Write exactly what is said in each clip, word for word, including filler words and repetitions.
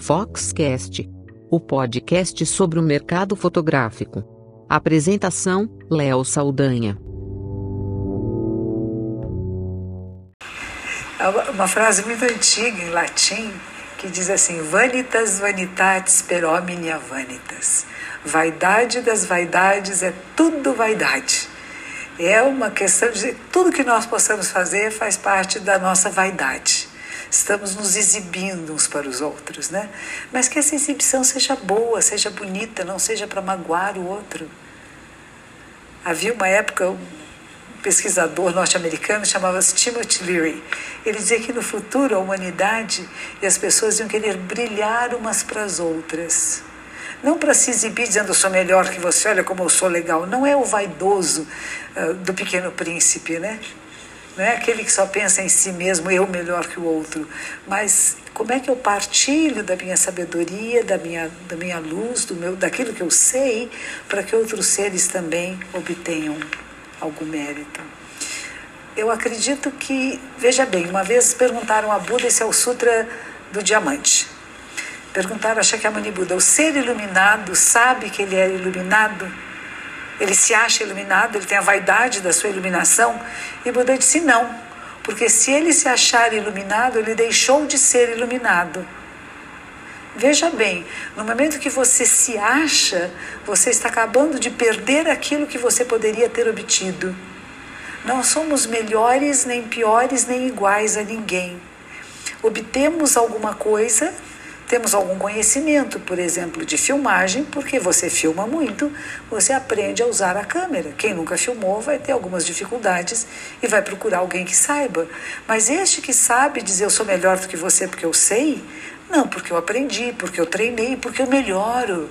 Foxcast, o podcast sobre o mercado fotográfico. Apresentação, Léo Saldanha. Uma frase muito antiga em latim que diz assim: Vanitas vanitatis per omnia vanitas. Vaidade das vaidades é tudo vaidade. É uma questão de tudo que nós possamos fazer faz parte da nossa vaidade. Estamos nos exibindo uns para os outros, né? Mas que essa exibição seja boa, seja bonita, não seja para magoar o outro. Havia uma época, um pesquisador norte-americano chamava-se Timothy Leary. Ele dizia que no futuro a humanidade e as pessoas iam querer brilhar umas para as outras. Não para se exibir dizendo eu sou melhor que você, olha como eu sou legal. Não é o vaidoso uh, do Pequeno Príncipe, né? Não é aquele que só pensa em si mesmo, eu melhor que o outro. Mas como é que eu partilho da minha sabedoria, da minha, da minha luz, do meu, daquilo que eu sei, para que outros seres também obtenham algum mérito? Eu acredito que, veja bem, uma vez perguntaram a Buda, esse é o Sutra do Diamante. Perguntaram a Shakyamuni Buda: o ser iluminado sabe que ele é iluminado? Ele se acha iluminado? Ele tem a vaidade da sua iluminação? E Buda disse não, porque se ele se achar iluminado, ele deixou de ser iluminado. Veja bem, no momento que você se acha, você está acabando de perder aquilo que você poderia ter obtido. Não somos melhores, nem piores, nem iguais a ninguém. Obtemos alguma coisa. Temos algum conhecimento, por exemplo, de filmagem, porque você filma muito, você aprende a usar a câmera. Quem nunca filmou vai ter algumas dificuldades e vai procurar alguém que saiba. Mas este que sabe dizer eu sou melhor do que você porque eu sei, não, porque eu aprendi, porque eu treinei, porque eu melhoro.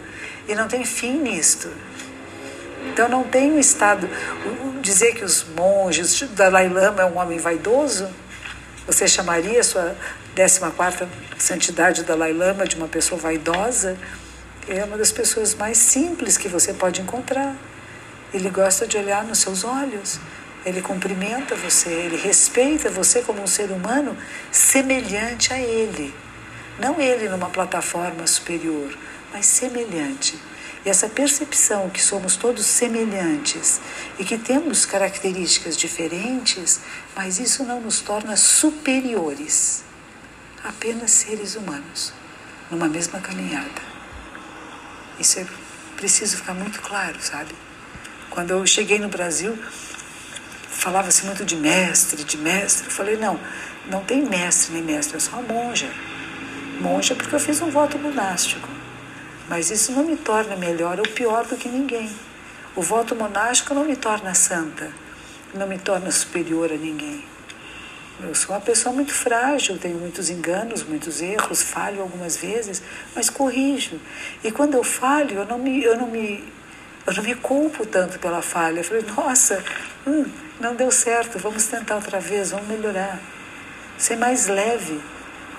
E não tem fim nisto. Então não tem um estado... Dizer que os monges, o Dalai Lama é um homem vaidoso, você chamaria sua... décima quarta santidade do Dalai Lama de uma pessoa vaidosa? É uma das pessoas mais simples que você pode encontrar. Ele gosta de olhar nos seus olhos, ele cumprimenta você, ele respeita você como um ser humano semelhante a ele. Não ele numa plataforma superior, mas semelhante. E essa percepção que somos todos semelhantes e que temos características diferentes, mas isso não nos torna superiores. Apenas seres humanos, numa mesma caminhada. Isso é preciso ficar muito claro, sabe? Quando eu cheguei no Brasil, falava-se muito de mestre, de mestre. Eu falei, não, não tem mestre nem mestre, eu sou uma monja. Monja porque eu fiz um voto monástico. Mas isso não me torna melhor ou pior do que ninguém. O voto monástico não me torna santa, não me torna superior a ninguém. Eu sou uma pessoa muito frágil, tenho muitos enganos, muitos erros, falho algumas vezes, mas corrijo. E quando eu falho, eu não me, eu não me, eu não me culpo tanto pela falha. Eu falei, nossa, hum, não deu certo, vamos tentar outra vez, vamos melhorar. Ser mais leve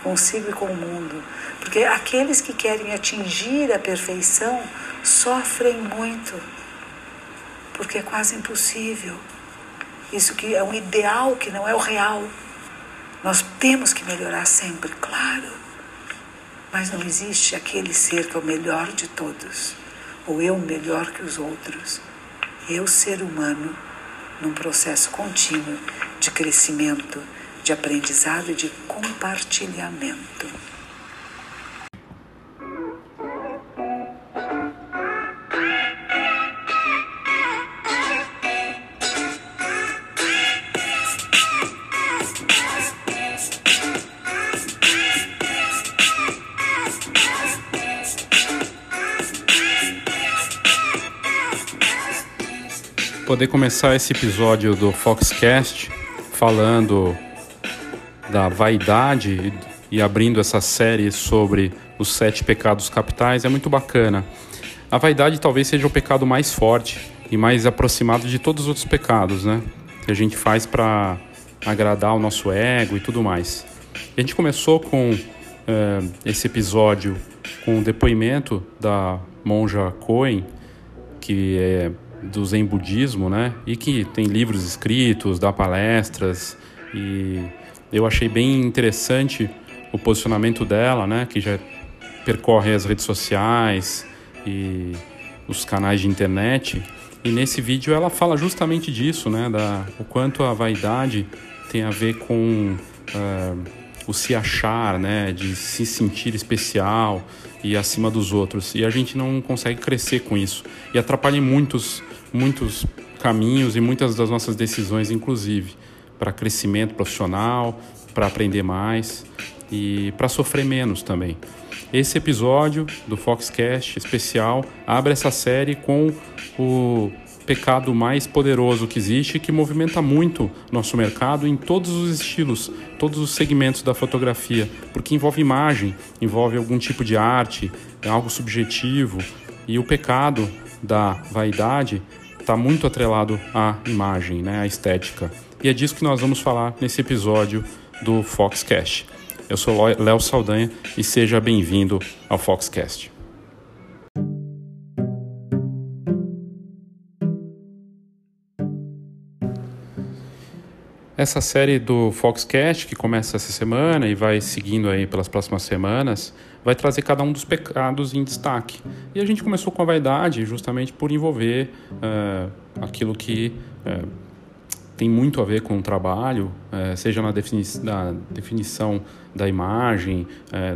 consigo e com o mundo. Porque aqueles que querem atingir a perfeição sofrem muito, porque é quase impossível. Isso que é um ideal que não é o real. Nós temos que melhorar sempre, claro. Mas não existe aquele ser que é o melhor de todos. Ou eu melhor que os outros. Eu, ser humano, num processo contínuo de crescimento, de aprendizado e de compartilhamento. Poder começar esse episódio do Foxcast falando da vaidade e abrindo essa série sobre os sete pecados capitais é muito bacana. A vaidade talvez seja o pecado mais forte e mais aproximado de todos os outros pecados, né? Que a gente faz para agradar o nosso ego e tudo mais. A gente começou com uh, esse episódio com o depoimento da monja Cohen, que é do Zen budismo, né? E que tem livros escritos, dá palestras, e eu achei bem interessante o posicionamento dela, né? Que já percorre as redes sociais e os canais de internet. E nesse vídeo ela fala justamente disso, né? Da, o quanto a vaidade tem a ver com uh, o se achar, né? De se sentir especial e acima dos outros. E a gente não consegue crescer com isso. E atrapalha muitos, muitos caminhos e muitas das nossas decisões, inclusive, para crescimento profissional, para aprender mais e para sofrer menos também. Esse episódio do Foxcast especial abre essa série com o pecado mais poderoso que existe, que movimenta muito nosso mercado em todos os estilos, todos os segmentos da fotografia, porque envolve imagem, envolve algum tipo de arte, é algo subjetivo, e o pecado da vaidade está muito atrelado à imagem, né, à estética. E é disso que nós vamos falar nesse episódio do Foxcast. Eu sou Léo Saldanha e seja bem-vindo ao Foxcast. Essa série do Foxcast, que começa essa semana e vai seguindo aí pelas próximas semanas, vai trazer cada um dos pecados em destaque. E a gente começou com a vaidade justamente por envolver uh, aquilo que... Uh, tem muito a ver com o trabalho, seja na defini- da definição da imagem,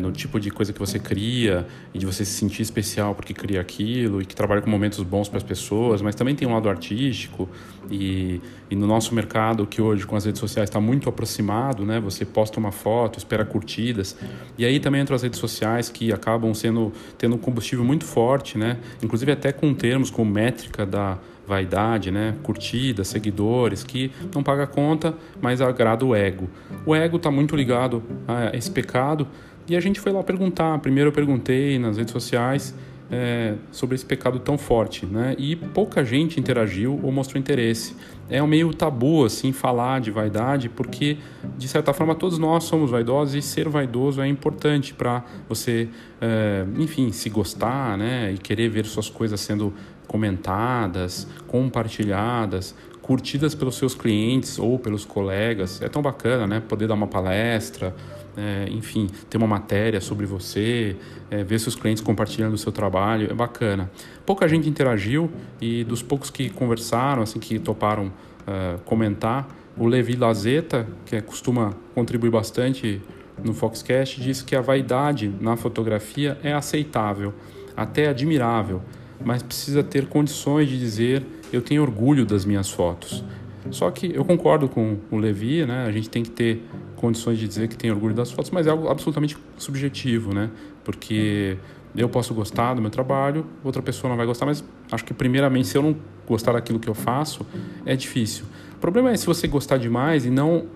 no tipo de coisa que você cria e de você se sentir especial porque cria aquilo e que trabalha com momentos bons para as pessoas, mas também tem um lado artístico e, e no nosso mercado, que hoje com as redes sociais está muito aproximado, né? Você posta uma foto, espera curtidas e aí também entra as redes sociais que acabam sendo, tendo um combustível muito forte, né? Inclusive até com termos como métrica da vaidade, né? Curtidas, seguidores, que não paga a conta, mas agrada o ego. O ego está muito ligado a esse pecado e a gente foi lá perguntar. Primeiro eu perguntei nas redes sociais é, sobre esse pecado tão forte, né? E pouca gente interagiu ou mostrou interesse. É um meio tabu assim falar de vaidade, porque de certa forma todos nós somos vaidosos e ser vaidoso é importante para você, é, enfim, se gostar, né? E querer ver suas coisas sendo comentadas, compartilhadas, curtidas pelos seus clientes ou pelos colegas. É tão bacana, né? Poder dar uma palestra, é, enfim, ter uma matéria sobre você, é, ver seus clientes compartilhando o seu trabalho, é bacana. Pouca gente interagiu e dos poucos que conversaram, assim, que toparam uh, comentar, o Levi Lazeta, que costuma contribuir bastante no Foxcast, disse que a vaidade na fotografia é aceitável, até admirável, mas precisa ter condições de dizer eu tenho orgulho das minhas fotos. Só que eu concordo com o Levi, né? A gente tem que ter condições de dizer que tem orgulho das fotos, mas é algo absolutamente subjetivo, né? Porque eu posso gostar do meu trabalho, outra pessoa não vai gostar, mas acho que primeiramente se eu não gostar daquilo que eu faço, é difícil. O problema é se você gostar demais e não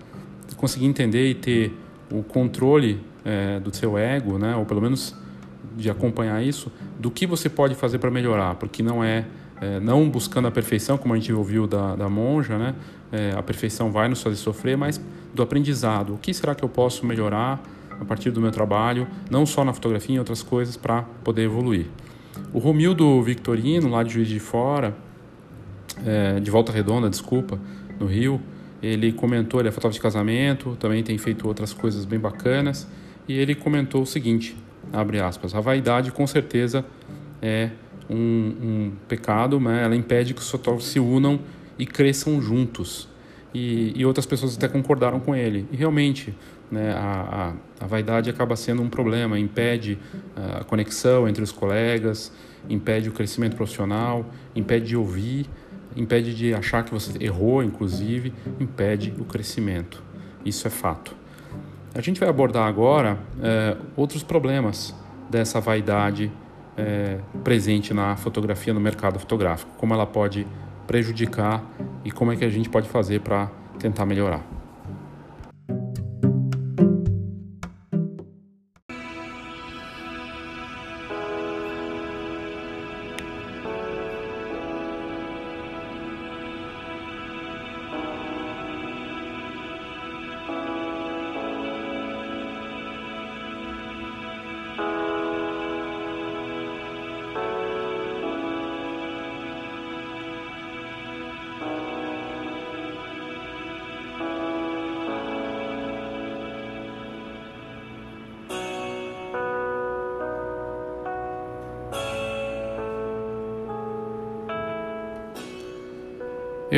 conseguir entender e ter o controle é, do seu ego, né? Ou pelo menos de acompanhar isso, do que você pode fazer para melhorar, porque não é, é, não buscando a perfeição, como a gente ouviu da, da monja, né? É, a perfeição vai nos fazer sofrer, mas do aprendizado. O que será que eu posso melhorar a partir do meu trabalho, não só na fotografia, em outras coisas, para poder evoluir? O Romildo Victorino, lá de Juiz de Fora, é, de Volta Redonda, desculpa, no Rio, ele comentou, ele é fotógrafo de casamento, também tem feito outras coisas bem bacanas, e ele comentou o seguinte, abre aspas, a vaidade com certeza é um, um pecado, né? Ela impede que os fotógrafos se unam e cresçam juntos. E, e outras pessoas até concordaram com ele. E realmente, né, a, a, a vaidade acaba sendo um problema, impede a conexão entre os colegas, impede o crescimento profissional, impede de ouvir, impede de achar que você errou, inclusive, impede o crescimento. Isso é fato. A gente vai abordar agora é, outros problemas dessa vaidade é, presente na fotografia, no mercado fotográfico, como ela pode prejudicar e como é que a gente pode fazer para tentar melhorar.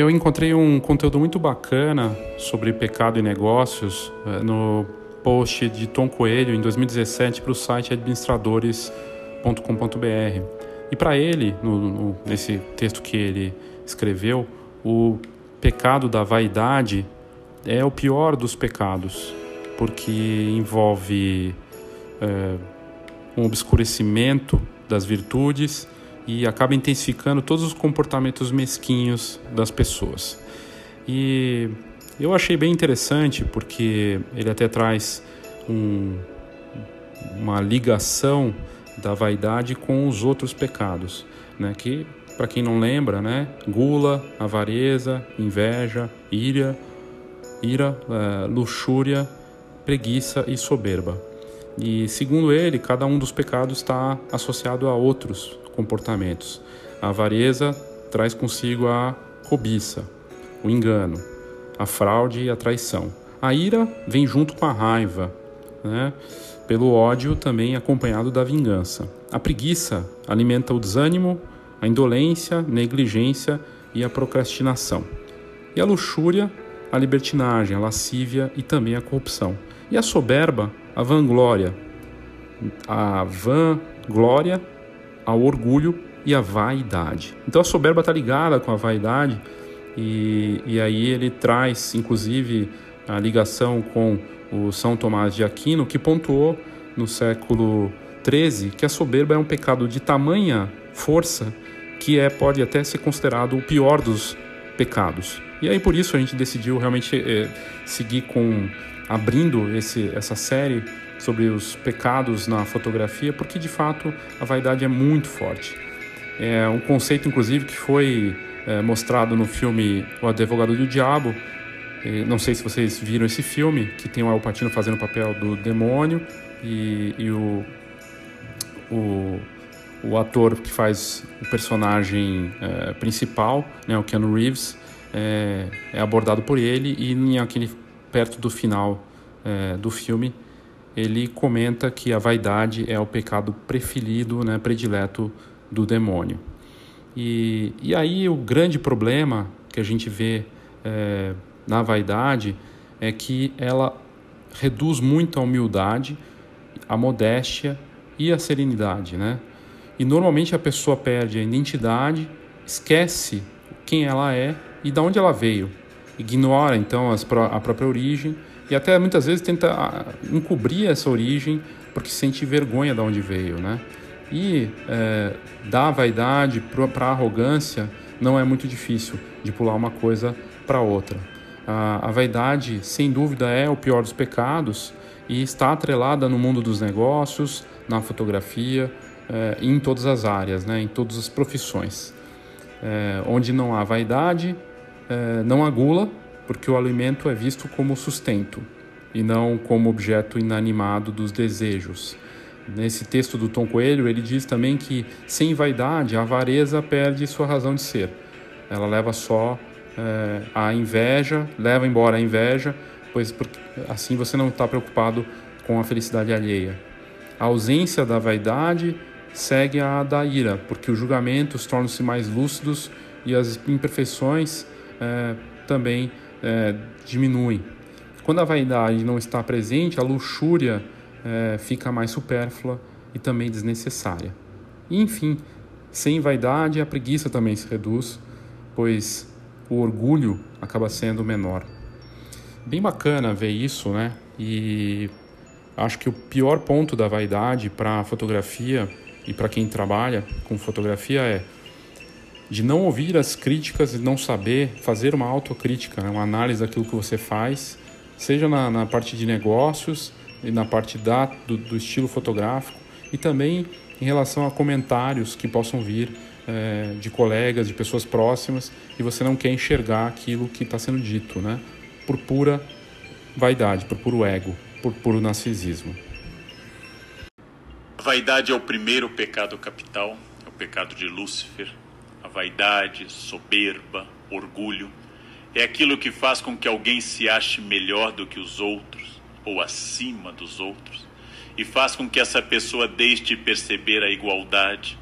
eu encontrei um conteúdo muito bacana sobre pecado e negócios no post de Tom Coelho em dois mil e dezessete para o site administradores ponto com ponto br. E para ele, no, no, nesse texto que ele escreveu, o pecado da vaidade é o pior dos pecados, porque envolve é, um obscurecimento das virtudes e acaba intensificando todos os comportamentos mesquinhos das pessoas. E eu achei bem interessante, porque ele até traz um, uma ligação da vaidade com os outros pecados, né? Que, para quem não lembra, né? Gula, avareza, inveja, ira, ira uh, luxúria, preguiça e soberba. E, segundo ele, cada um dos pecados está associado a outros comportamentos. A avareza traz consigo a cobiça, o engano, a fraude e a traição. A ira vem junto com a raiva, né? Pelo ódio também acompanhado da vingança. A preguiça alimenta o desânimo, a indolência, negligência e a procrastinação. E a luxúria, a libertinagem, a lascívia e também a corrupção. E a soberba, a vanglória, a vanglória, ao orgulho e à vaidade. Então a soberba está ligada com a vaidade, e, e aí ele traz, inclusive, a ligação com o São Tomás de Aquino, que pontuou no século treze que a soberba é um pecado de tamanha força que é, pode até ser considerado o pior dos pecados. E aí por isso a gente decidiu realmente é, seguir com, abrindo esse, essa série sobre os pecados na fotografia, porque de fato a vaidade é muito forte. É um conceito inclusive que foi é, mostrado no filme O Advogado do Diabo. Não sei se vocês viram esse filme, que tem o Al Pacino fazendo o papel do demônio e, e o, o, o ator que faz o personagem é, principal, né, o Keanu Reeves, é, é abordado por ele, e em aquele, perto do final é, do filme ele comenta que a vaidade é o pecado preferido, né, predileto do demônio. E, e aí o grande problema que a gente vê é, na vaidade é que ela reduz muito a humildade, a modéstia e a serenidade, né? E normalmente a pessoa perde a identidade, esquece quem ela é e de onde ela veio, ignora então as, a própria origem, e até muitas vezes tenta encobrir essa origem porque sente vergonha de onde veio, né? E é, da vaidade para a arrogância não é muito difícil de pular uma coisa para outra. A vaidade, sem dúvida, é o pior dos pecados e está atrelada no mundo dos negócios, na fotografia, eh, em todas as áreas, né, em todas as profissões. Eh, onde não há vaidade, eh, não há gula, porque o alimento é visto como sustento e não como objeto inanimado dos desejos. Nesse texto do Tom Coelho, ele diz também que, sem vaidade, a avareza perde sua razão de ser. Ela leva só... É, a inveja, leva embora a inveja, pois assim você não está preocupado com a felicidade alheia. A ausência da vaidade segue a da ira, porque os julgamentos tornam-se mais lúcidos e as imperfeições é, também é, diminuem. Quando a vaidade não está presente, a luxúria é, fica mais supérflua e também desnecessária. E, enfim, sem vaidade a preguiça também se reduz, pois o orgulho acaba sendo menor. Bem bacana ver isso, né? E acho que o pior ponto da vaidade para a fotografia e para quem trabalha com fotografia é de não ouvir as críticas e não saber fazer uma autocrítica, né? Uma análise daquilo que você faz, seja na, na parte de negócios e na parte da, do, do estilo fotográfico, e também em relação a comentários que possam vir de colegas, de pessoas próximas, e você não quer enxergar aquilo que está sendo dito, né? Por pura vaidade, por puro ego, por puro narcisismo. A vaidade é o primeiro pecado capital, é o pecado de Lúcifer. A vaidade, soberba, orgulho, é aquilo que faz com que alguém se ache melhor do que os outros, ou acima dos outros, e faz com que essa pessoa deixe de perceber a igualdade,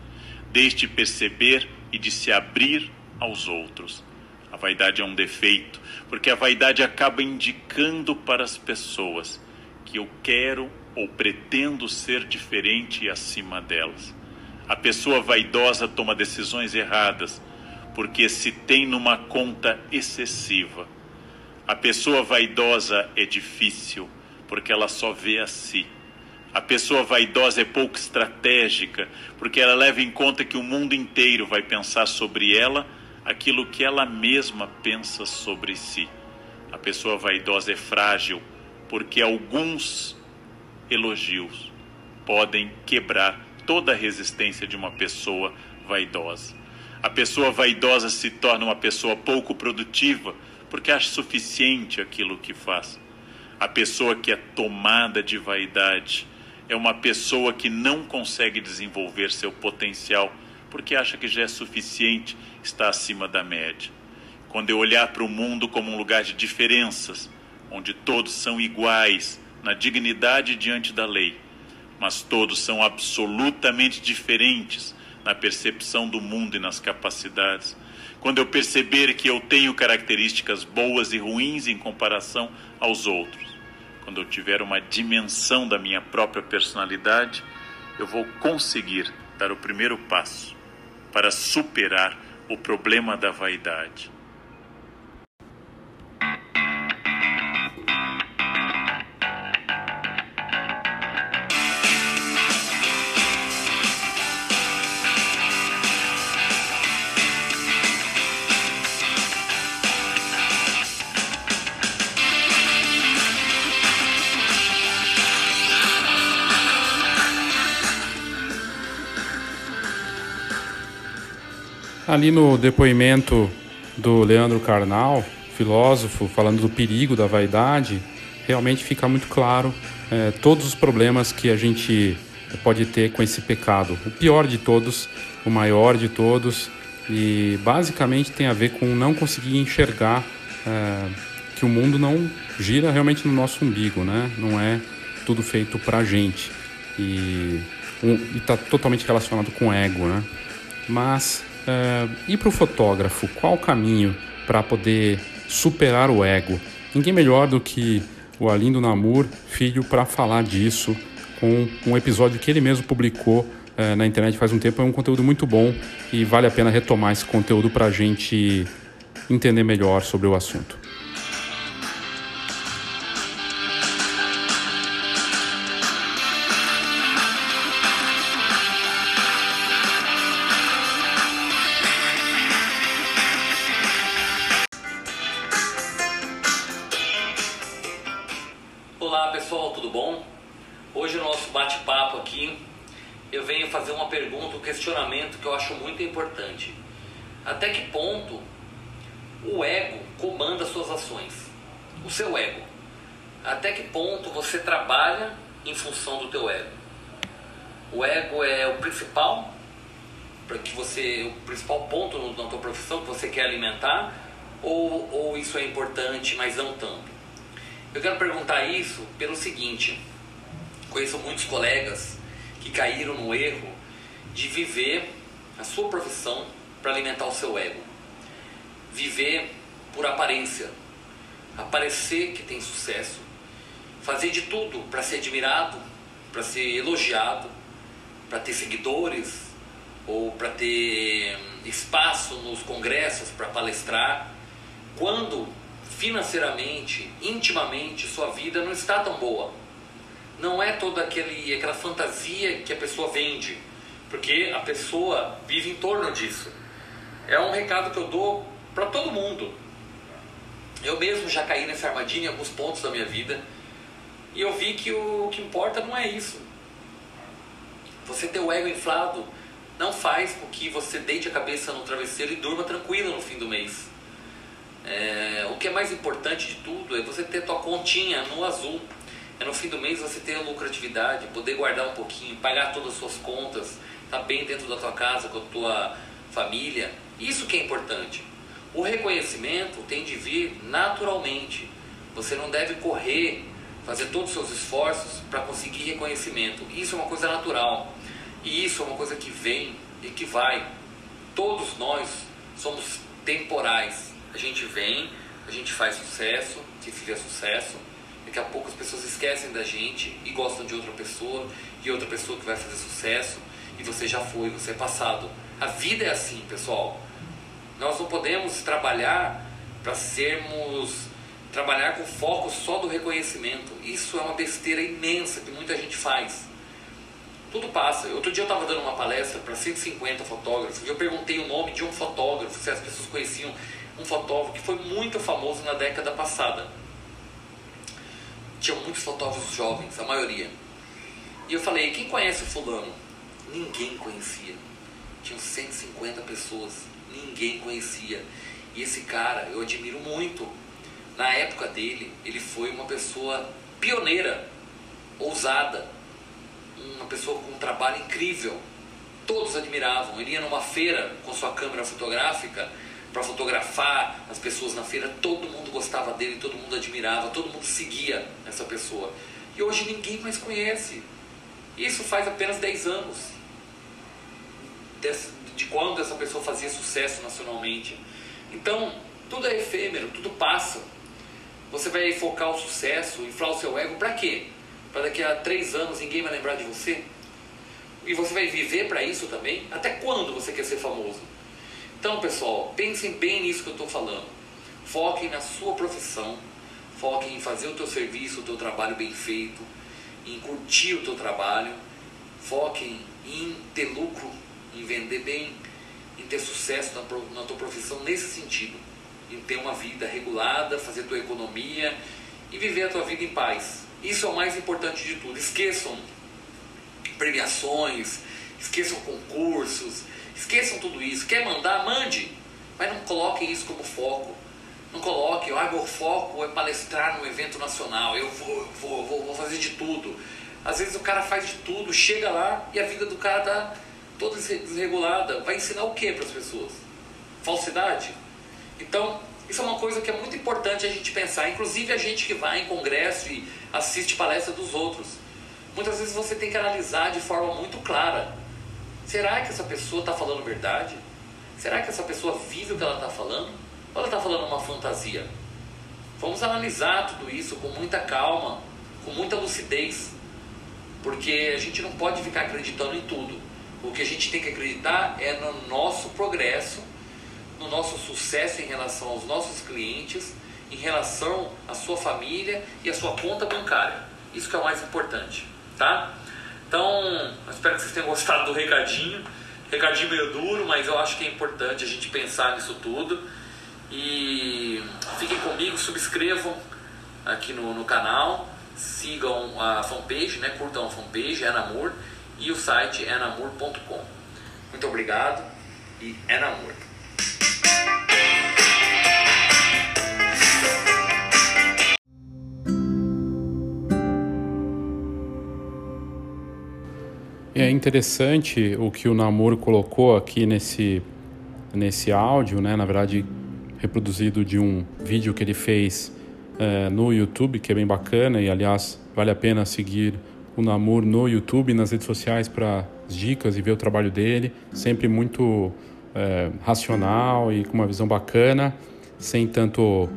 desde perceber e de se abrir aos outros. A vaidade é um defeito, porque a vaidade acaba indicando para as pessoas que eu quero ou pretendo ser diferente e acima delas. A pessoa vaidosa toma decisões erradas, porque se tem numa conta excessiva. A pessoa vaidosa é difícil, porque ela só vê a si. A pessoa vaidosa é pouco estratégica, porque ela leva em conta que o mundo inteiro vai pensar sobre ela aquilo que ela mesma pensa sobre si. A pessoa vaidosa é frágil, porque alguns elogios podem quebrar toda a resistência de uma pessoa vaidosa. A pessoa vaidosa se torna uma pessoa pouco produtiva, porque acha suficiente aquilo que faz. A pessoa que é tomada de vaidade é uma pessoa que não consegue desenvolver seu potencial, porque acha que já é suficiente, está acima da média. Quando eu olhar para o mundo como um lugar de diferenças, onde todos são iguais na dignidade diante da lei, mas todos são absolutamente diferentes na percepção do mundo e nas capacidades. Quando eu perceber que eu tenho características boas e ruins em comparação aos outros, quando eu tiver uma dimensão da minha própria personalidade, eu vou conseguir dar o primeiro passo para superar o problema da vaidade. Ali no depoimento do Leandro Karnal, filósofo, falando do perigo da vaidade, realmente fica muito claro é, todos os problemas que a gente pode ter com esse pecado. O pior de todos, o maior de todos, e basicamente tem a ver com não conseguir enxergar é, que o mundo não gira realmente no nosso umbigo, né? Não é tudo feito pra gente. E um, está totalmente relacionado com o ego, né? Mas... Uh, e para o fotógrafo, qual o caminho para poder superar o ego? Ninguém melhor do que o Alindo Namur, filho, para falar disso com um episódio que ele mesmo publicou uh, na internet faz um tempo. É um conteúdo muito bom e vale a pena retomar esse conteúdo para a gente entender melhor sobre o assunto. Questionamento que eu acho muito importante. Até que ponto o ego comanda suas ações? O seu ego. Até que ponto você trabalha em função do teu ego? O ego é o principal, para que você, o principal ponto na tua profissão que você quer alimentar, ou, ou isso é importante, mas não tanto? Eu quero perguntar isso pelo seguinte: conheço muitos colegas que caíram no erro de viver a sua profissão para alimentar o seu ego. Viver por aparência. Aparecer que tem sucesso. Fazer de tudo para ser admirado, para ser elogiado, para ter seguidores, ou para ter espaço nos congressos para palestrar. Quando financeiramente, intimamente, sua vida não está tão boa. Não é toda aquele, aquela fantasia que a pessoa vende. Porque a pessoa vive em torno disso. É um recado que eu dou para todo mundo. Eu mesmo já caí nessa armadilha em alguns pontos da minha vida. E eu vi que o que importa não é isso. Você ter o ego inflado não faz com que você deite a cabeça no travesseiro e durma tranquilo no fim do mês. É, o que é mais importante de tudo é você ter a tua continha no azul. É no fim do mês você ter a lucratividade, poder guardar um pouquinho, pagar todas as suas contas, estar bem dentro da tua casa, com a tua família. Isso que é importante. O reconhecimento tem de vir naturalmente. Você não deve correr, fazer todos os seus esforços para conseguir reconhecimento. Isso é uma coisa natural. E isso é uma coisa que vem e que vai. Todos nós somos temporais. A gente vem, a gente faz sucesso, que seja sucesso, daqui a pouco as pessoas esquecem da gente e gostam de outra pessoa, e outra pessoa que vai fazer sucesso, e você já foi, você é passado. A vida é assim, pessoal. Nós não podemos trabalhar para sermos... trabalhar com foco só do reconhecimento. Isso é uma besteira imensa que muita gente faz. Tudo passa. Outro dia eu estava dando uma palestra para cento e cinquenta fotógrafos e eu perguntei o nome de um fotógrafo, se as pessoas conheciam um fotógrafo que foi muito famoso na década passada. Tinha muitos fotógrafos jovens, a maioria. E eu falei, quem conhece o fulano? Ninguém conhecia. Tinham cento e cinquenta pessoas, ninguém conhecia. E esse cara eu admiro muito. Na época dele, ele foi uma pessoa pioneira, ousada, uma pessoa com um trabalho incrível. Todos admiravam. Ele ia numa feira com sua câmera fotográfica para fotografar as pessoas na feira. Todo mundo gostava dele, todo mundo admirava, todo mundo seguia essa pessoa. E hoje ninguém mais conhece. Isso faz apenas dez anos de quando essa pessoa fazia sucesso nacionalmente. Então, tudo é efêmero, tudo passa. Você vai focar o sucesso, inflar o seu ego, pra quê? Pra daqui a três anos ninguém vai lembrar de você? E você vai viver pra isso também? Até quando você quer ser famoso? Então, pessoal, pensem bem nisso que eu tô falando. Foquem na sua profissão, foquem em fazer o teu serviço, o teu trabalho bem feito, em curtir o teu trabalho, foquem em ter lucro, em vender bem, em ter sucesso na, na tua profissão nesse sentido. Em ter uma vida regulada, fazer tua economia e viver a tua vida em paz. Isso é o mais importante de tudo. Esqueçam premiações, esqueçam concursos, esqueçam tudo isso. Quer mandar? Mande, mas não coloquem isso como foco. Não coloquem, ah, meu foco é palestrar num evento nacional, eu vou, eu vou, eu vou, vou fazer de tudo. Às vezes o cara faz de tudo, chega lá e a vida do cara tá toda desregulada. Vai ensinar o que para as pessoas? Falsidade? Então, isso é uma coisa que é muito importante a gente pensar, inclusive a gente que vai em congresso e assiste palestra dos outros. Muitas vezes você tem que analisar de forma muito clara. Será que essa pessoa está falando verdade? Será que essa pessoa vive o que ela está falando? Ou ela está falando uma fantasia? Vamos analisar tudo isso com muita calma, com muita lucidez, porque a gente não pode ficar acreditando em tudo. O que a gente tem que acreditar é no nosso progresso, no nosso sucesso em relação aos nossos clientes, em relação à sua família e à sua conta bancária. Isso que é o mais importante, tá? Então, eu espero que vocês tenham gostado do recadinho. Recadinho meio duro, mas eu acho que é importante a gente pensar nisso tudo. E fiquem comigo, subscrevam aqui no, no canal, sigam a fanpage, né? Curtam a fanpage, é Namur, e o site é enamor ponto com. Muito obrigado e é Namur. É interessante o que o Namur colocou aqui nesse, nesse áudio, né? Na verdade, reproduzido de um vídeo que ele fez é, no YouTube, que é bem bacana, e aliás, vale a pena seguir o Namur no YouTube e nas redes sociais para as dicas e ver o trabalho dele, sempre muito é, racional e com uma visão bacana, sem tanto...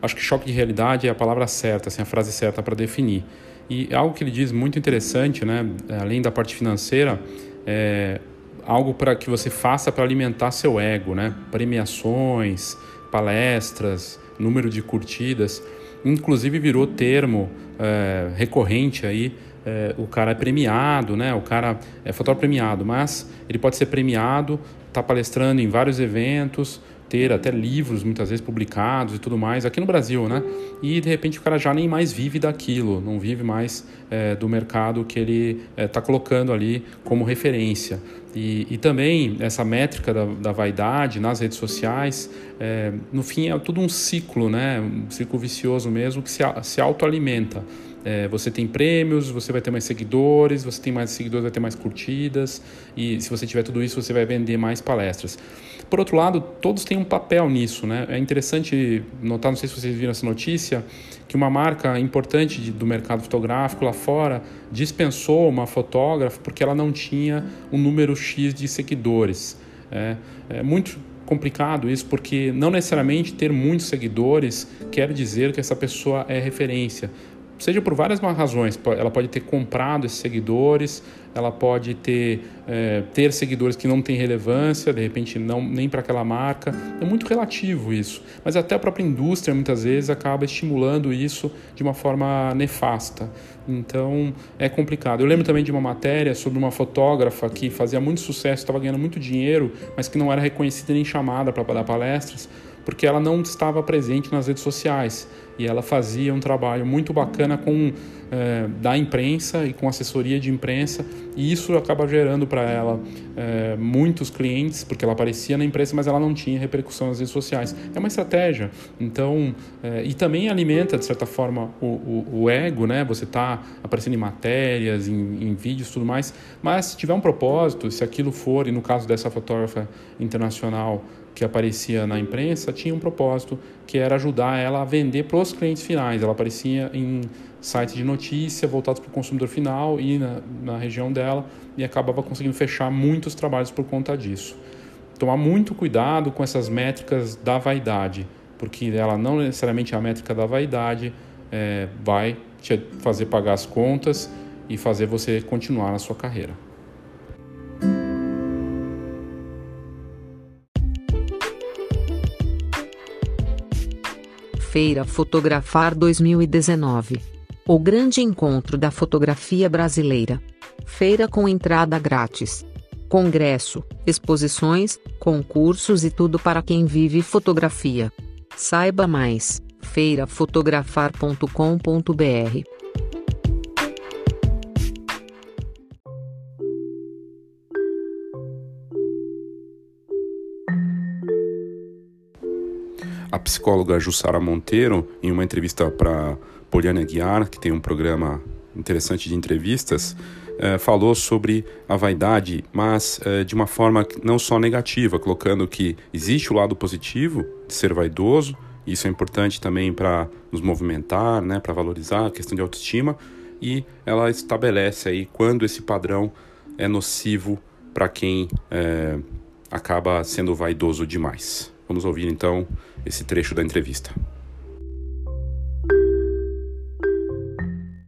Acho que choque de realidade é a palavra certa, assim, a frase certa para definir. E algo que ele diz muito interessante, né? Além da parte financeira, é algo para que você faça para alimentar seu ego, né? Premiações, palestras, número de curtidas, inclusive virou termo é, recorrente aí. É, o cara é premiado, né? O cara é fotógrafo premiado, mas ele pode ser premiado, tá palestrando em vários eventos, ter até livros muitas vezes publicados e tudo mais aqui no Brasil, né? E de repente o cara já nem mais vive daquilo, não vive mais é, do mercado que ele está é, colocando ali como referência. E, e também essa métrica da, da vaidade nas redes sociais, é, no fim é tudo um ciclo, né? Um ciclo vicioso mesmo que se, se autoalimenta. É, você tem prêmios, você vai ter mais seguidores, você tem mais seguidores, vai ter mais curtidas, e se você tiver tudo isso, você vai vender mais palestras. Por outro lado, todos têm um papel nisso, né? É interessante notar, não sei se vocês viram essa notícia, que uma marca importante de, do mercado fotográfico lá fora dispensou uma fotógrafa porque ela não tinha um número X de seguidores. É, é muito complicado isso, porque não necessariamente ter muitos seguidores quer dizer que essa pessoa é referência. Seja por várias razões, ela pode ter comprado esses seguidores, ela pode ter, é, ter seguidores que não têm relevância, de repente não, nem para aquela marca, é muito relativo isso, mas até a própria indústria muitas vezes acaba estimulando isso de uma forma nefasta, então é complicado. Eu lembro também de uma matéria sobre uma fotógrafa que fazia muito sucesso, estava ganhando muito dinheiro, mas que não era reconhecida nem chamada para dar palestras, porque ela não estava presente nas redes sociais e ela fazia um trabalho muito bacana com, é, da imprensa e com assessoria de imprensa, e isso acaba gerando para ela é, muitos clientes, porque ela aparecia na imprensa, mas ela não tinha repercussão nas redes sociais. É uma estratégia, então, é, e também alimenta de certa forma o, o, o ego, né? Você está aparecendo em matérias, em, em vídeos e tudo mais, mas se tiver um propósito, se aquilo for, e no caso dessa fotógrafa internacional que aparecia na imprensa, tinha um propósito, que era ajudar ela a vender para os clientes finais. Ela aparecia em sites de notícia voltados para o consumidor final e na, na região dela, e acabava conseguindo fechar muitos trabalhos por conta disso. Tomar muito cuidado com essas métricas da vaidade, porque ela não necessariamente a métrica da vaidade é, vai te fazer pagar as contas e fazer você continuar na sua carreira. Feira Fotografar dois mil e dezenove. O grande encontro da fotografia brasileira. Feira com entrada grátis. Congresso, exposições, concursos e tudo para quem vive fotografia. Saiba mais, feira fotografar ponto com ponto br. A psicóloga Jussara Monteiro, em uma entrevista para Poliana Guiar, que tem um programa interessante de entrevistas, eh, falou sobre a vaidade, mas eh, de uma forma não só negativa, colocando que existe o lado positivo de ser vaidoso, isso é importante também para nos movimentar, né, para valorizar a questão de autoestima, e ela estabelece aí quando esse padrão é nocivo para quem eh, acaba sendo vaidoso demais. Vamos ouvir, então, esse trecho da entrevista.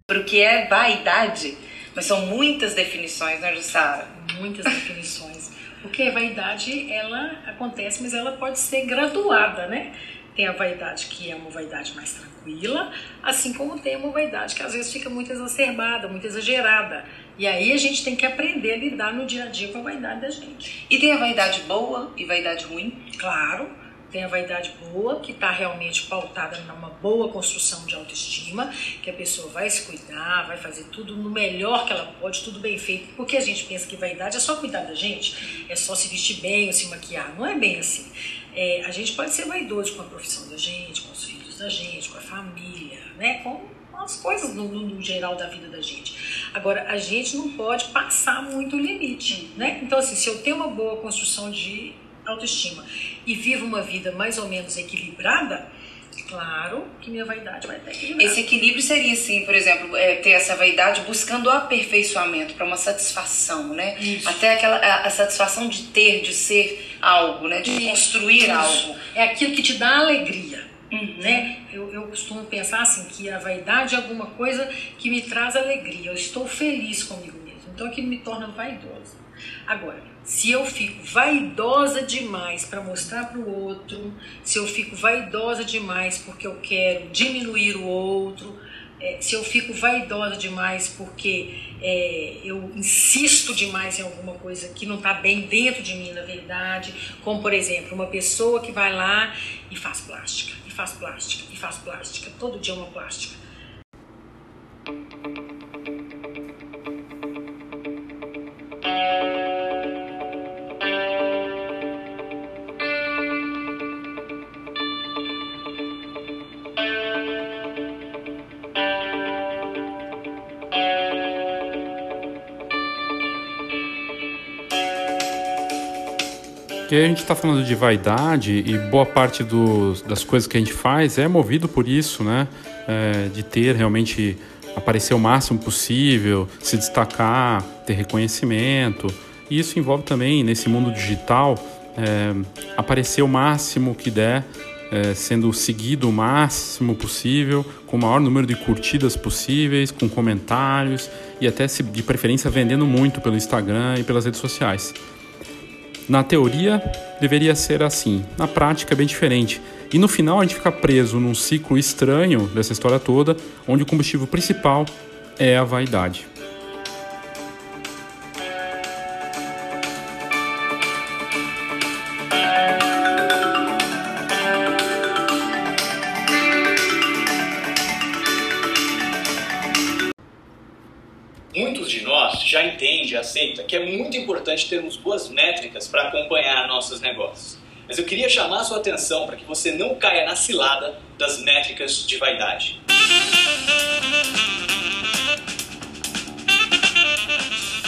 Para o que é vaidade, mas são muitas definições, né, Jussara? Muitas definições. O que é vaidade, ela acontece, mas ela pode ser graduada, né? Tem a vaidade que é uma vaidade mais tranquila, assim como tem uma vaidade que às vezes fica muito exacerbada, muito exagerada. E aí a gente tem que aprender a lidar no dia a dia com a vaidade da gente. E tem a vaidade boa e vaidade ruim? Claro, tem a vaidade boa, que está realmente pautada numa boa construção de autoestima, que a pessoa vai se cuidar, vai fazer tudo no melhor que ela pode, tudo bem feito, porque a gente pensa que vaidade é só cuidar da gente, é só se vestir bem ou se maquiar, não é bem assim. É, a gente pode ser vaidoso com a profissão da gente, com os filhos da gente, com a família, né? Com as coisas no, no geral da vida da gente. Agora, a gente não pode passar muito o limite, né? Então, assim, se eu tenho uma boa construção de autoestima e vivo uma vida mais ou menos equilibrada, claro que minha vaidade vai estar equilibrada. Esse equilíbrio seria, assim, por exemplo, é, ter essa vaidade buscando o aperfeiçoamento para uma satisfação, né? Isso. Até aquela, a, a satisfação de ter, de ser algo, né? De Isso. construir Isso. algo. É aquilo que te dá alegria. Uhum. Né? Eu, eu costumo pensar assim, que a vaidade é alguma coisa que me traz alegria, eu estou feliz comigo mesmo, então aquilo me torna vaidosa. Agora, se eu fico vaidosa demais para mostrar para o outro, se eu fico vaidosa demais porque eu quero diminuir o outro, é, se eu fico vaidosa demais porque é, eu insisto demais em alguma coisa que não está bem dentro de mim, na verdade, como por exemplo, uma pessoa que vai lá e faz plástica. faz plástica, e faz plástica, todo dia uma plástica. Porque a gente está falando de vaidade e boa parte dos, das coisas que a gente faz é movido por isso, né? É, de ter realmente, aparecer o máximo possível, se destacar, ter reconhecimento. E isso envolve também, nesse mundo digital, é, aparecer o máximo que der, é, sendo seguido o máximo possível, com o maior número de curtidas possíveis, com comentários e até, se, de preferência, vendendo muito pelo Instagram e pelas redes sociais. Na teoria, deveria ser assim. Na prática, é bem diferente. E no final, a gente fica preso num ciclo estranho dessa história toda, onde o combustível principal é a vaidade. Muitos de nós já entendem e aceitam que é muito importante termos boas métricas para acompanhar nossos negócios. Mas eu queria chamar a sua atenção para que você não caia na cilada das métricas de vaidade.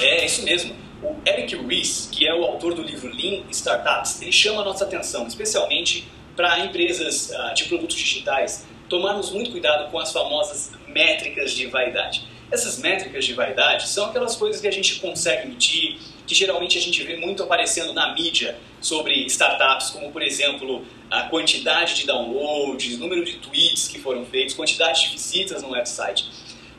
É isso mesmo. O Eric Ries, que é o autor do livro Lean Startups, ele chama a nossa atenção, especialmente para empresas de produtos digitais, tomarmos muito cuidado com as famosas métricas de vaidade. Essas métricas de vaidade são aquelas coisas que a gente consegue medir, que geralmente a gente vê muito aparecendo na mídia sobre startups, como, por exemplo, a quantidade de downloads, número de tweets que foram feitos, quantidade de visitas no website,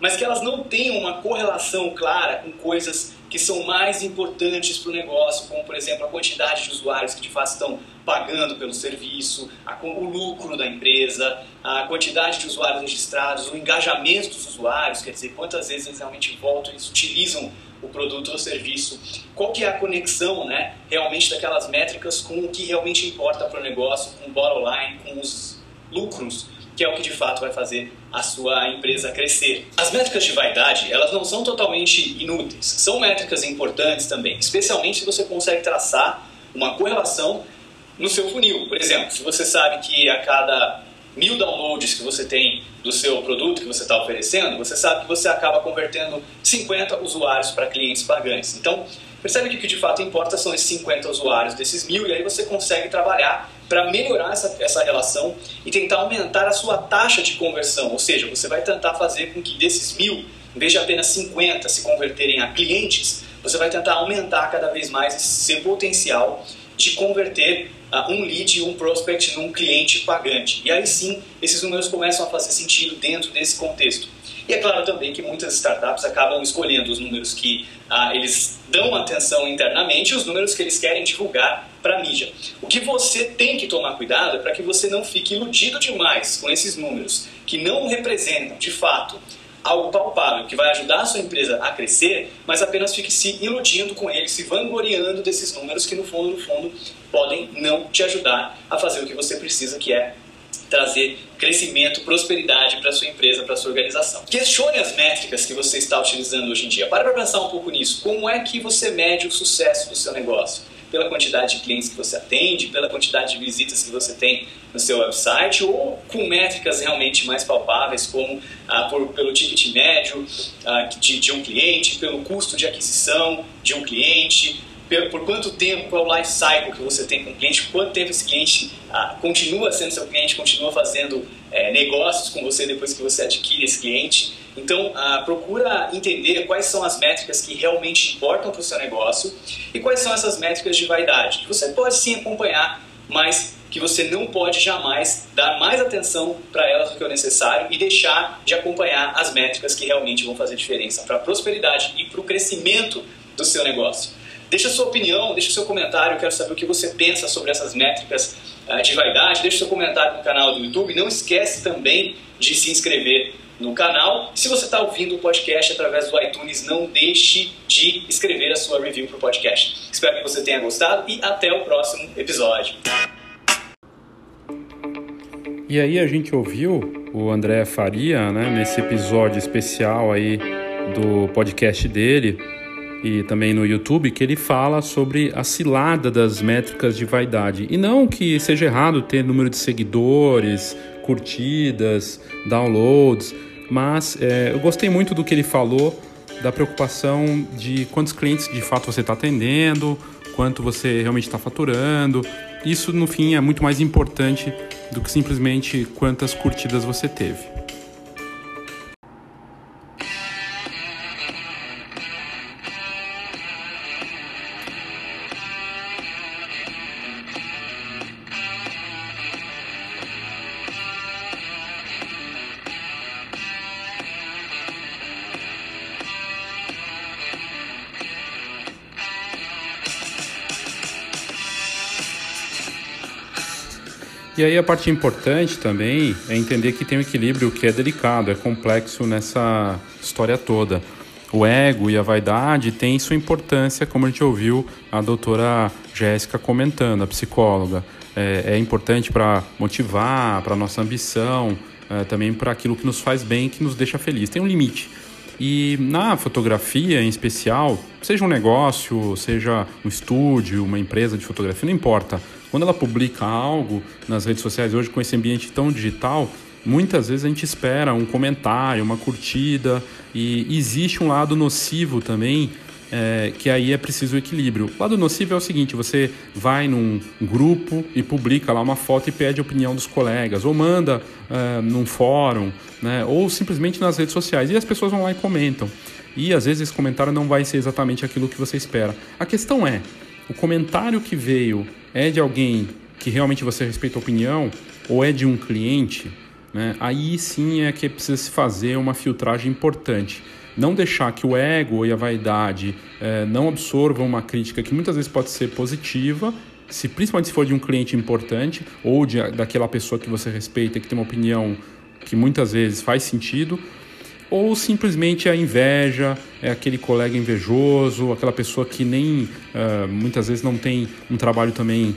mas que elas não têm uma correlação clara com coisas que são mais importantes para o negócio, como, por exemplo, a quantidade de usuários que de fato estão pagando pelo serviço, a, o lucro da empresa, a quantidade de usuários registrados, o engajamento dos usuários, quer dizer, quantas vezes eles realmente voltam, eles utilizam o produto ou serviço, qual que é a conexão, né, realmente daquelas métricas com o que realmente importa para o negócio, com o bottom line, com os lucros, que é o que de fato vai fazer a sua empresa crescer. As métricas de vaidade, elas não são totalmente inúteis, são métricas importantes também, especialmente se você consegue traçar uma correlação no seu funil. Por exemplo, se você sabe que a cada mil downloads que você tem do seu produto que você está oferecendo, você sabe que você acaba convertendo cinquenta usuários para clientes pagantes. Então, percebe que o que de fato importa são esses cinquenta usuários desses mil, e aí você consegue trabalhar para melhorar essa, essa relação e tentar aumentar a sua taxa de conversão. Ou seja, você vai tentar fazer com que desses mil, em vez de apenas cinquenta se converterem a clientes, você vai tentar aumentar cada vez mais esse seu potencial de converter uh, um lead, um prospect, num cliente pagante. E aí sim, esses números começam a fazer sentido dentro desse contexto. E é claro também que muitas startups acabam escolhendo os números que ah, eles dão atenção internamente e os números que eles querem divulgar para a mídia. O que você tem que tomar cuidado é para que você não fique iludido demais com esses números, que não representam, de fato, algo palpável, que vai ajudar a sua empresa a crescer, mas apenas fique se iludindo com eles, se vangloriando desses números que, no fundo, no fundo, podem não te ajudar a fazer o que você precisa, que é trazer crescimento, prosperidade para a sua empresa, para a sua organização. Questione as métricas que você está utilizando hoje em dia. Para para pensar um pouco nisso. Como é que você mede o sucesso do seu negócio? Pela quantidade de clientes que você atende, pela quantidade de visitas que você tem no seu website, ou com métricas realmente mais palpáveis, como ah, por, pelo ticket médio ah, de, de um cliente, pelo custo de aquisição de um cliente, por quanto tempo, qual é o life cycle que você tem com o cliente, quanto tempo esse cliente ah, continua sendo seu cliente, continua fazendo é, negócios com você depois que você adquire esse cliente. Então, ah, procura entender quais são as métricas que realmente importam para o seu negócio e quais são essas métricas de vaidade, que você pode sim acompanhar, mas que você não pode jamais dar mais atenção para elas do que é necessário e deixar de acompanhar as métricas que realmente vão fazer diferença para a prosperidade e para o crescimento do seu negócio. Deixa sua opinião, deixa seu comentário, eu quero saber o que você pensa sobre essas métricas de vaidade. Deixa seu comentário no canal do YouTube. Não esquece também de se inscrever no canal. Se você está ouvindo o podcast através do iTunes, não deixe de escrever a sua review para o podcast. Espero que você tenha gostado e até o próximo episódio. E aí a gente ouviu o André Faria, né, nesse episódio especial aí do podcast dele, e também no YouTube, que ele fala sobre a cilada das métricas de vaidade. E não que seja errado ter número de seguidores, curtidas, downloads, mas é, eu gostei muito do que ele falou, da preocupação de quantos clientes de fato você está atendendo, quanto você realmente está faturando. Isso, no fim, é muito mais importante do que simplesmente quantas curtidas você teve. E aí a parte importante também é entender que tem um equilíbrio que é delicado, é complexo nessa história toda. O ego e a vaidade têm sua importância, como a gente ouviu a doutora Jéssica comentando, a psicóloga. É, é importante para motivar, para a nossa ambição, é, também para aquilo que nos faz bem, que nos deixa feliz. Tem um limite. E na fotografia, em especial, seja um negócio, seja um estúdio, uma empresa de fotografia, não importa. Quando ela publica algo nas redes sociais, hoje com esse ambiente tão digital, muitas vezes a gente espera um comentário, uma curtida, e existe um lado nocivo também, é, que aí é preciso equilíbrio. O lado nocivo é o seguinte: você vai num grupo e publica lá uma foto e pede a opinião dos colegas, ou manda é, num fórum, né, ou simplesmente nas redes sociais, e as pessoas vão lá e comentam. E às vezes esse comentário não vai ser exatamente aquilo que você espera. A questão é, o comentário que veio é de alguém que realmente você respeita a opinião, ou é de um cliente, né? Aí sim é que precisa se fazer uma filtragem importante. Não deixar que o ego e a vaidade eh, não absorvam uma crítica que muitas vezes pode ser positiva, se, principalmente se for de um cliente importante ou de, daquela pessoa que você respeita, que tem uma opinião que muitas vezes faz sentido, ou simplesmente a inveja, é aquele colega invejoso, aquela pessoa que nem eh, muitas vezes não tem um trabalho também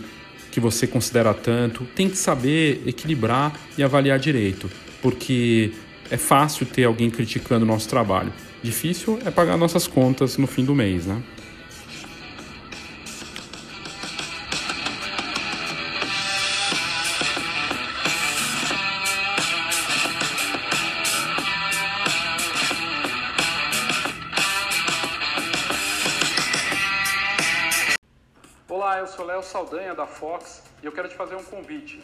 que você considera tanto. Tem que saber equilibrar e avaliar direito, porque é fácil ter alguém criticando o nosso trabalho. Difícil é pagar nossas contas no fim do mês, né? Olá, eu sou Léo Saldanha da Fox e eu quero te fazer um convite.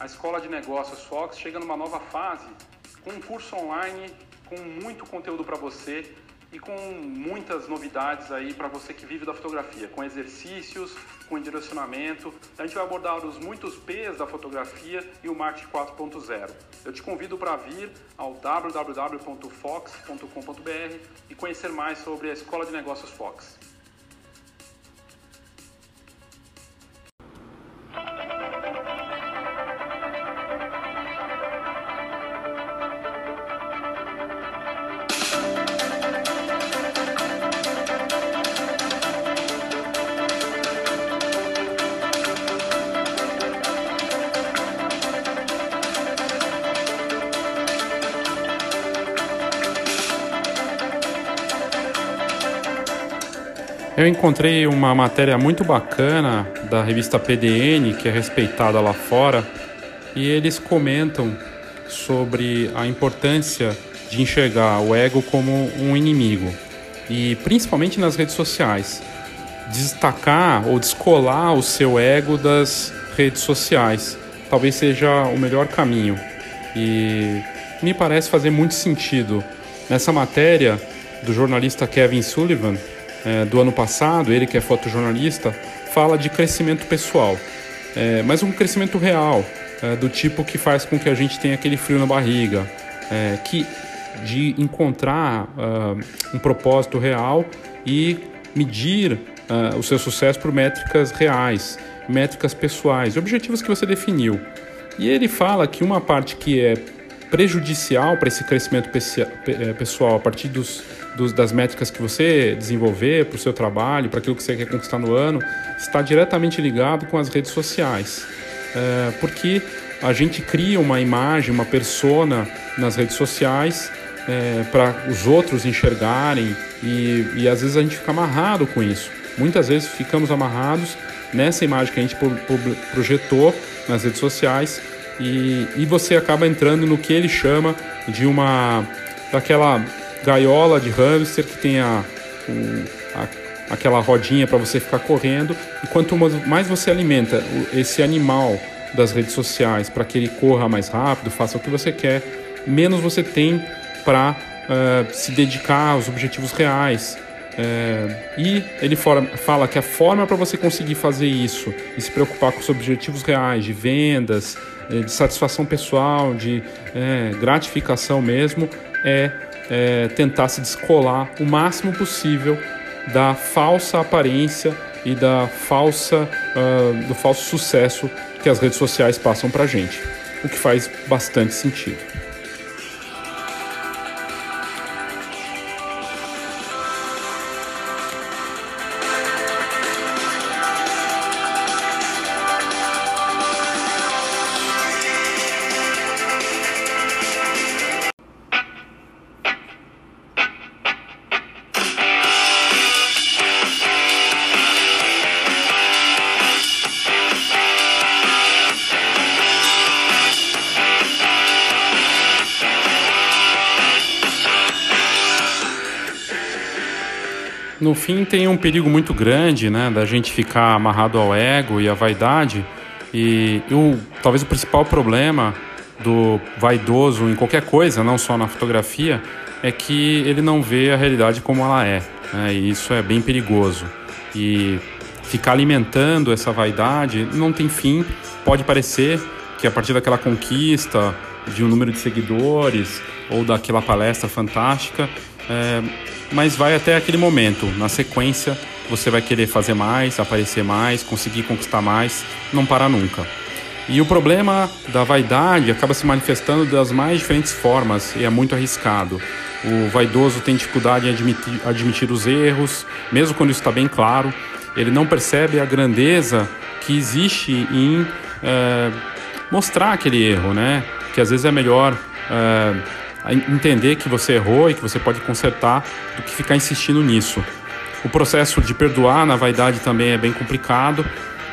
A Escola de Negócios Fox chega numa nova fase, com um curso online, com muito conteúdo para você e com muitas novidades aí para você que vive da fotografia, com exercícios, com direcionamento. A gente vai abordar os muitos P's da fotografia e o marketing quatro ponto zero. Eu te convido para vir ao w w w ponto fox ponto com ponto b r e conhecer mais sobre a Escola de Negócios Fox. Eu encontrei uma matéria muito bacana da revista P D N, que é respeitada lá fora, e eles comentam sobre a importância de enxergar o ego como um inimigo, e principalmente nas redes sociais. Destacar ou descolar o seu ego das redes sociais talvez seja o melhor caminho, e me parece fazer muito sentido. Nessa matéria do jornalista Kevin Sullivan, do ano passado, ele que é fotojornalista, fala de crescimento pessoal, é, mas um crescimento real, é, do tipo que faz com que a gente tenha aquele frio na barriga, é, que, de encontrar uh, um propósito real e medir uh, o seu sucesso por métricas reais, métricas pessoais, objetivos que você definiu. E ele fala que uma parte que é prejudicial para esse crescimento pessoal a partir dos, dos, das métricas que você desenvolver para o seu trabalho, para aquilo que você quer conquistar no ano, está diretamente ligado com as redes sociais, é, porque a gente cria uma imagem, uma persona nas redes sociais, é, para os outros enxergarem, e, e às vezes a gente fica amarrado com isso. Muitas vezes ficamos amarrados nessa imagem que a gente projetou nas redes sociais. E, e você acaba entrando no que ele chama de uma, daquela gaiola de hamster que tem a, o, a, aquela rodinha para você ficar correndo, e quanto mais você alimenta esse animal das redes sociais para que ele corra mais rápido, faça o que você quer, menos você tem para uh, se dedicar aos objetivos reais. É, e ele fala que a forma para você conseguir fazer isso e se preocupar com os objetivos reais de vendas, de satisfação pessoal, de é, gratificação mesmo, é, é tentar se descolar o máximo possível da falsa aparência e da falsa, uh, do falso sucesso que as redes sociais passam para a gente, o que faz bastante sentido. No fim, tem um perigo muito grande, né, da gente ficar amarrado ao ego e à vaidade. E eu, talvez o principal problema do vaidoso em qualquer coisa, não só na fotografia, é que ele não vê a realidade como ela é, né, e isso é bem perigoso. E ficar alimentando essa vaidade não tem fim. Pode parecer que a partir daquela conquista, de um número de seguidores ou daquela palestra fantástica... É, mas vai até aquele momento. Na sequência, você vai querer fazer mais, aparecer mais, conseguir conquistar mais, não parar nunca. E o problema da vaidade acaba se manifestando das mais diferentes formas e é muito arriscado. O vaidoso tem dificuldade em admitir, admitir os erros, mesmo quando isso está bem claro. Ele não percebe a grandeza que existe em é, mostrar aquele erro, né? Que às vezes é melhor... É, entender que você errou e que você pode consertar do que ficar insistindo nisso. O processo de perdoar na vaidade também é bem complicado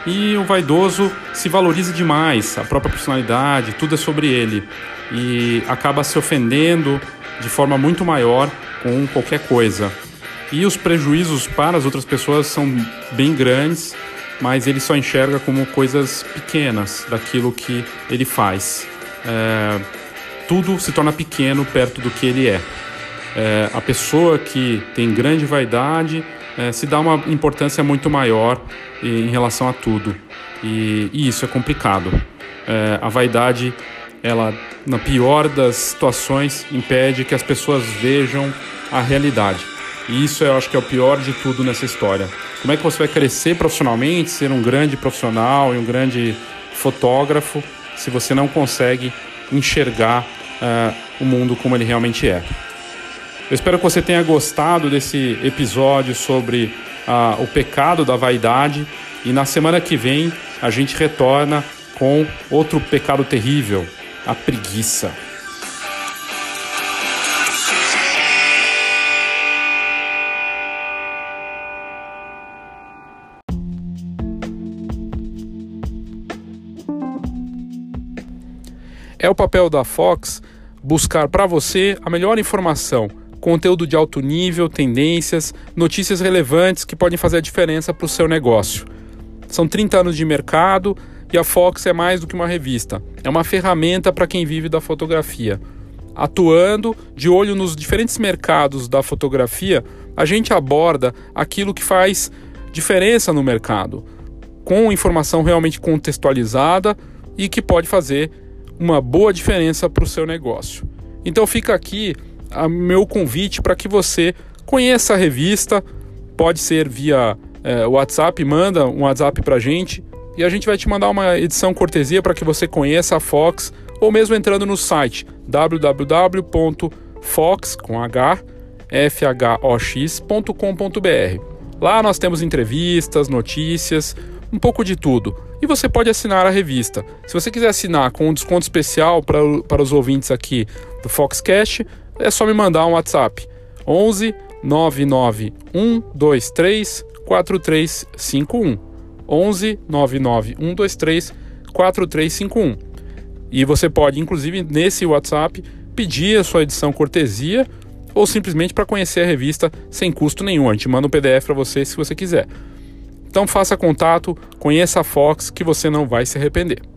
e o vaidoso se valoriza demais, a própria personalidade, tudo é sobre ele e acaba se ofendendo de forma muito maior com qualquer coisa. E os prejuízos para as outras pessoas são bem grandes, mas ele só enxerga como coisas pequenas daquilo que ele faz. É... Tudo se torna pequeno perto do que ele é. É a pessoa que tem grande vaidade é, se dá uma importância muito maior em relação a tudo. E, e isso é complicado. É, a vaidade, ela, na pior das situações, impede que as pessoas vejam a realidade. E isso eu acho que é o pior de tudo nessa história. Como é que você vai crescer profissionalmente, ser um grande profissional e um grande fotógrafo, se você não consegue enxergar uh, o mundo como ele realmente é? Eu espero que você tenha gostado desse episódio sobre uh, o pecado da vaidade, e na semana que vem a gente retorna com outro pecado terrível, a preguiça. É o papel da Fox buscar para você a melhor informação, conteúdo de alto nível, tendências, notícias relevantes que podem fazer a diferença para o seu negócio. São trinta anos de mercado e a Fox é mais do que uma revista. É uma ferramenta para quem vive da fotografia. Atuando de olho nos diferentes mercados da fotografia, a gente aborda aquilo que faz diferença no mercado, com informação realmente contextualizada e que pode fazer uma boa diferença para o seu negócio. Então fica aqui o meu convite para que você conheça a revista. Pode ser via é, WhatsApp, manda um WhatsApp para a gente e a gente vai te mandar uma edição cortesia para que você conheça a Fox, ou mesmo entrando no site w w w ponto fox com h f h o x ponto com ponto b r. Lá nós temos entrevistas, notícias, um pouco de tudo. E você pode assinar a revista. Se você quiser assinar com um desconto especial para, para os ouvintes aqui do Foxcast, é só me mandar um WhatsApp. onze nove nove um dois três quatro três cinco um. onze nove nove um dois três quatro três cinco um. E você pode, inclusive, nesse WhatsApp, pedir a sua edição cortesia ou simplesmente para conhecer a revista sem custo nenhum. A gente manda um P D F para você se você quiser. Então faça contato, conheça a Fox, que você não vai se arrepender.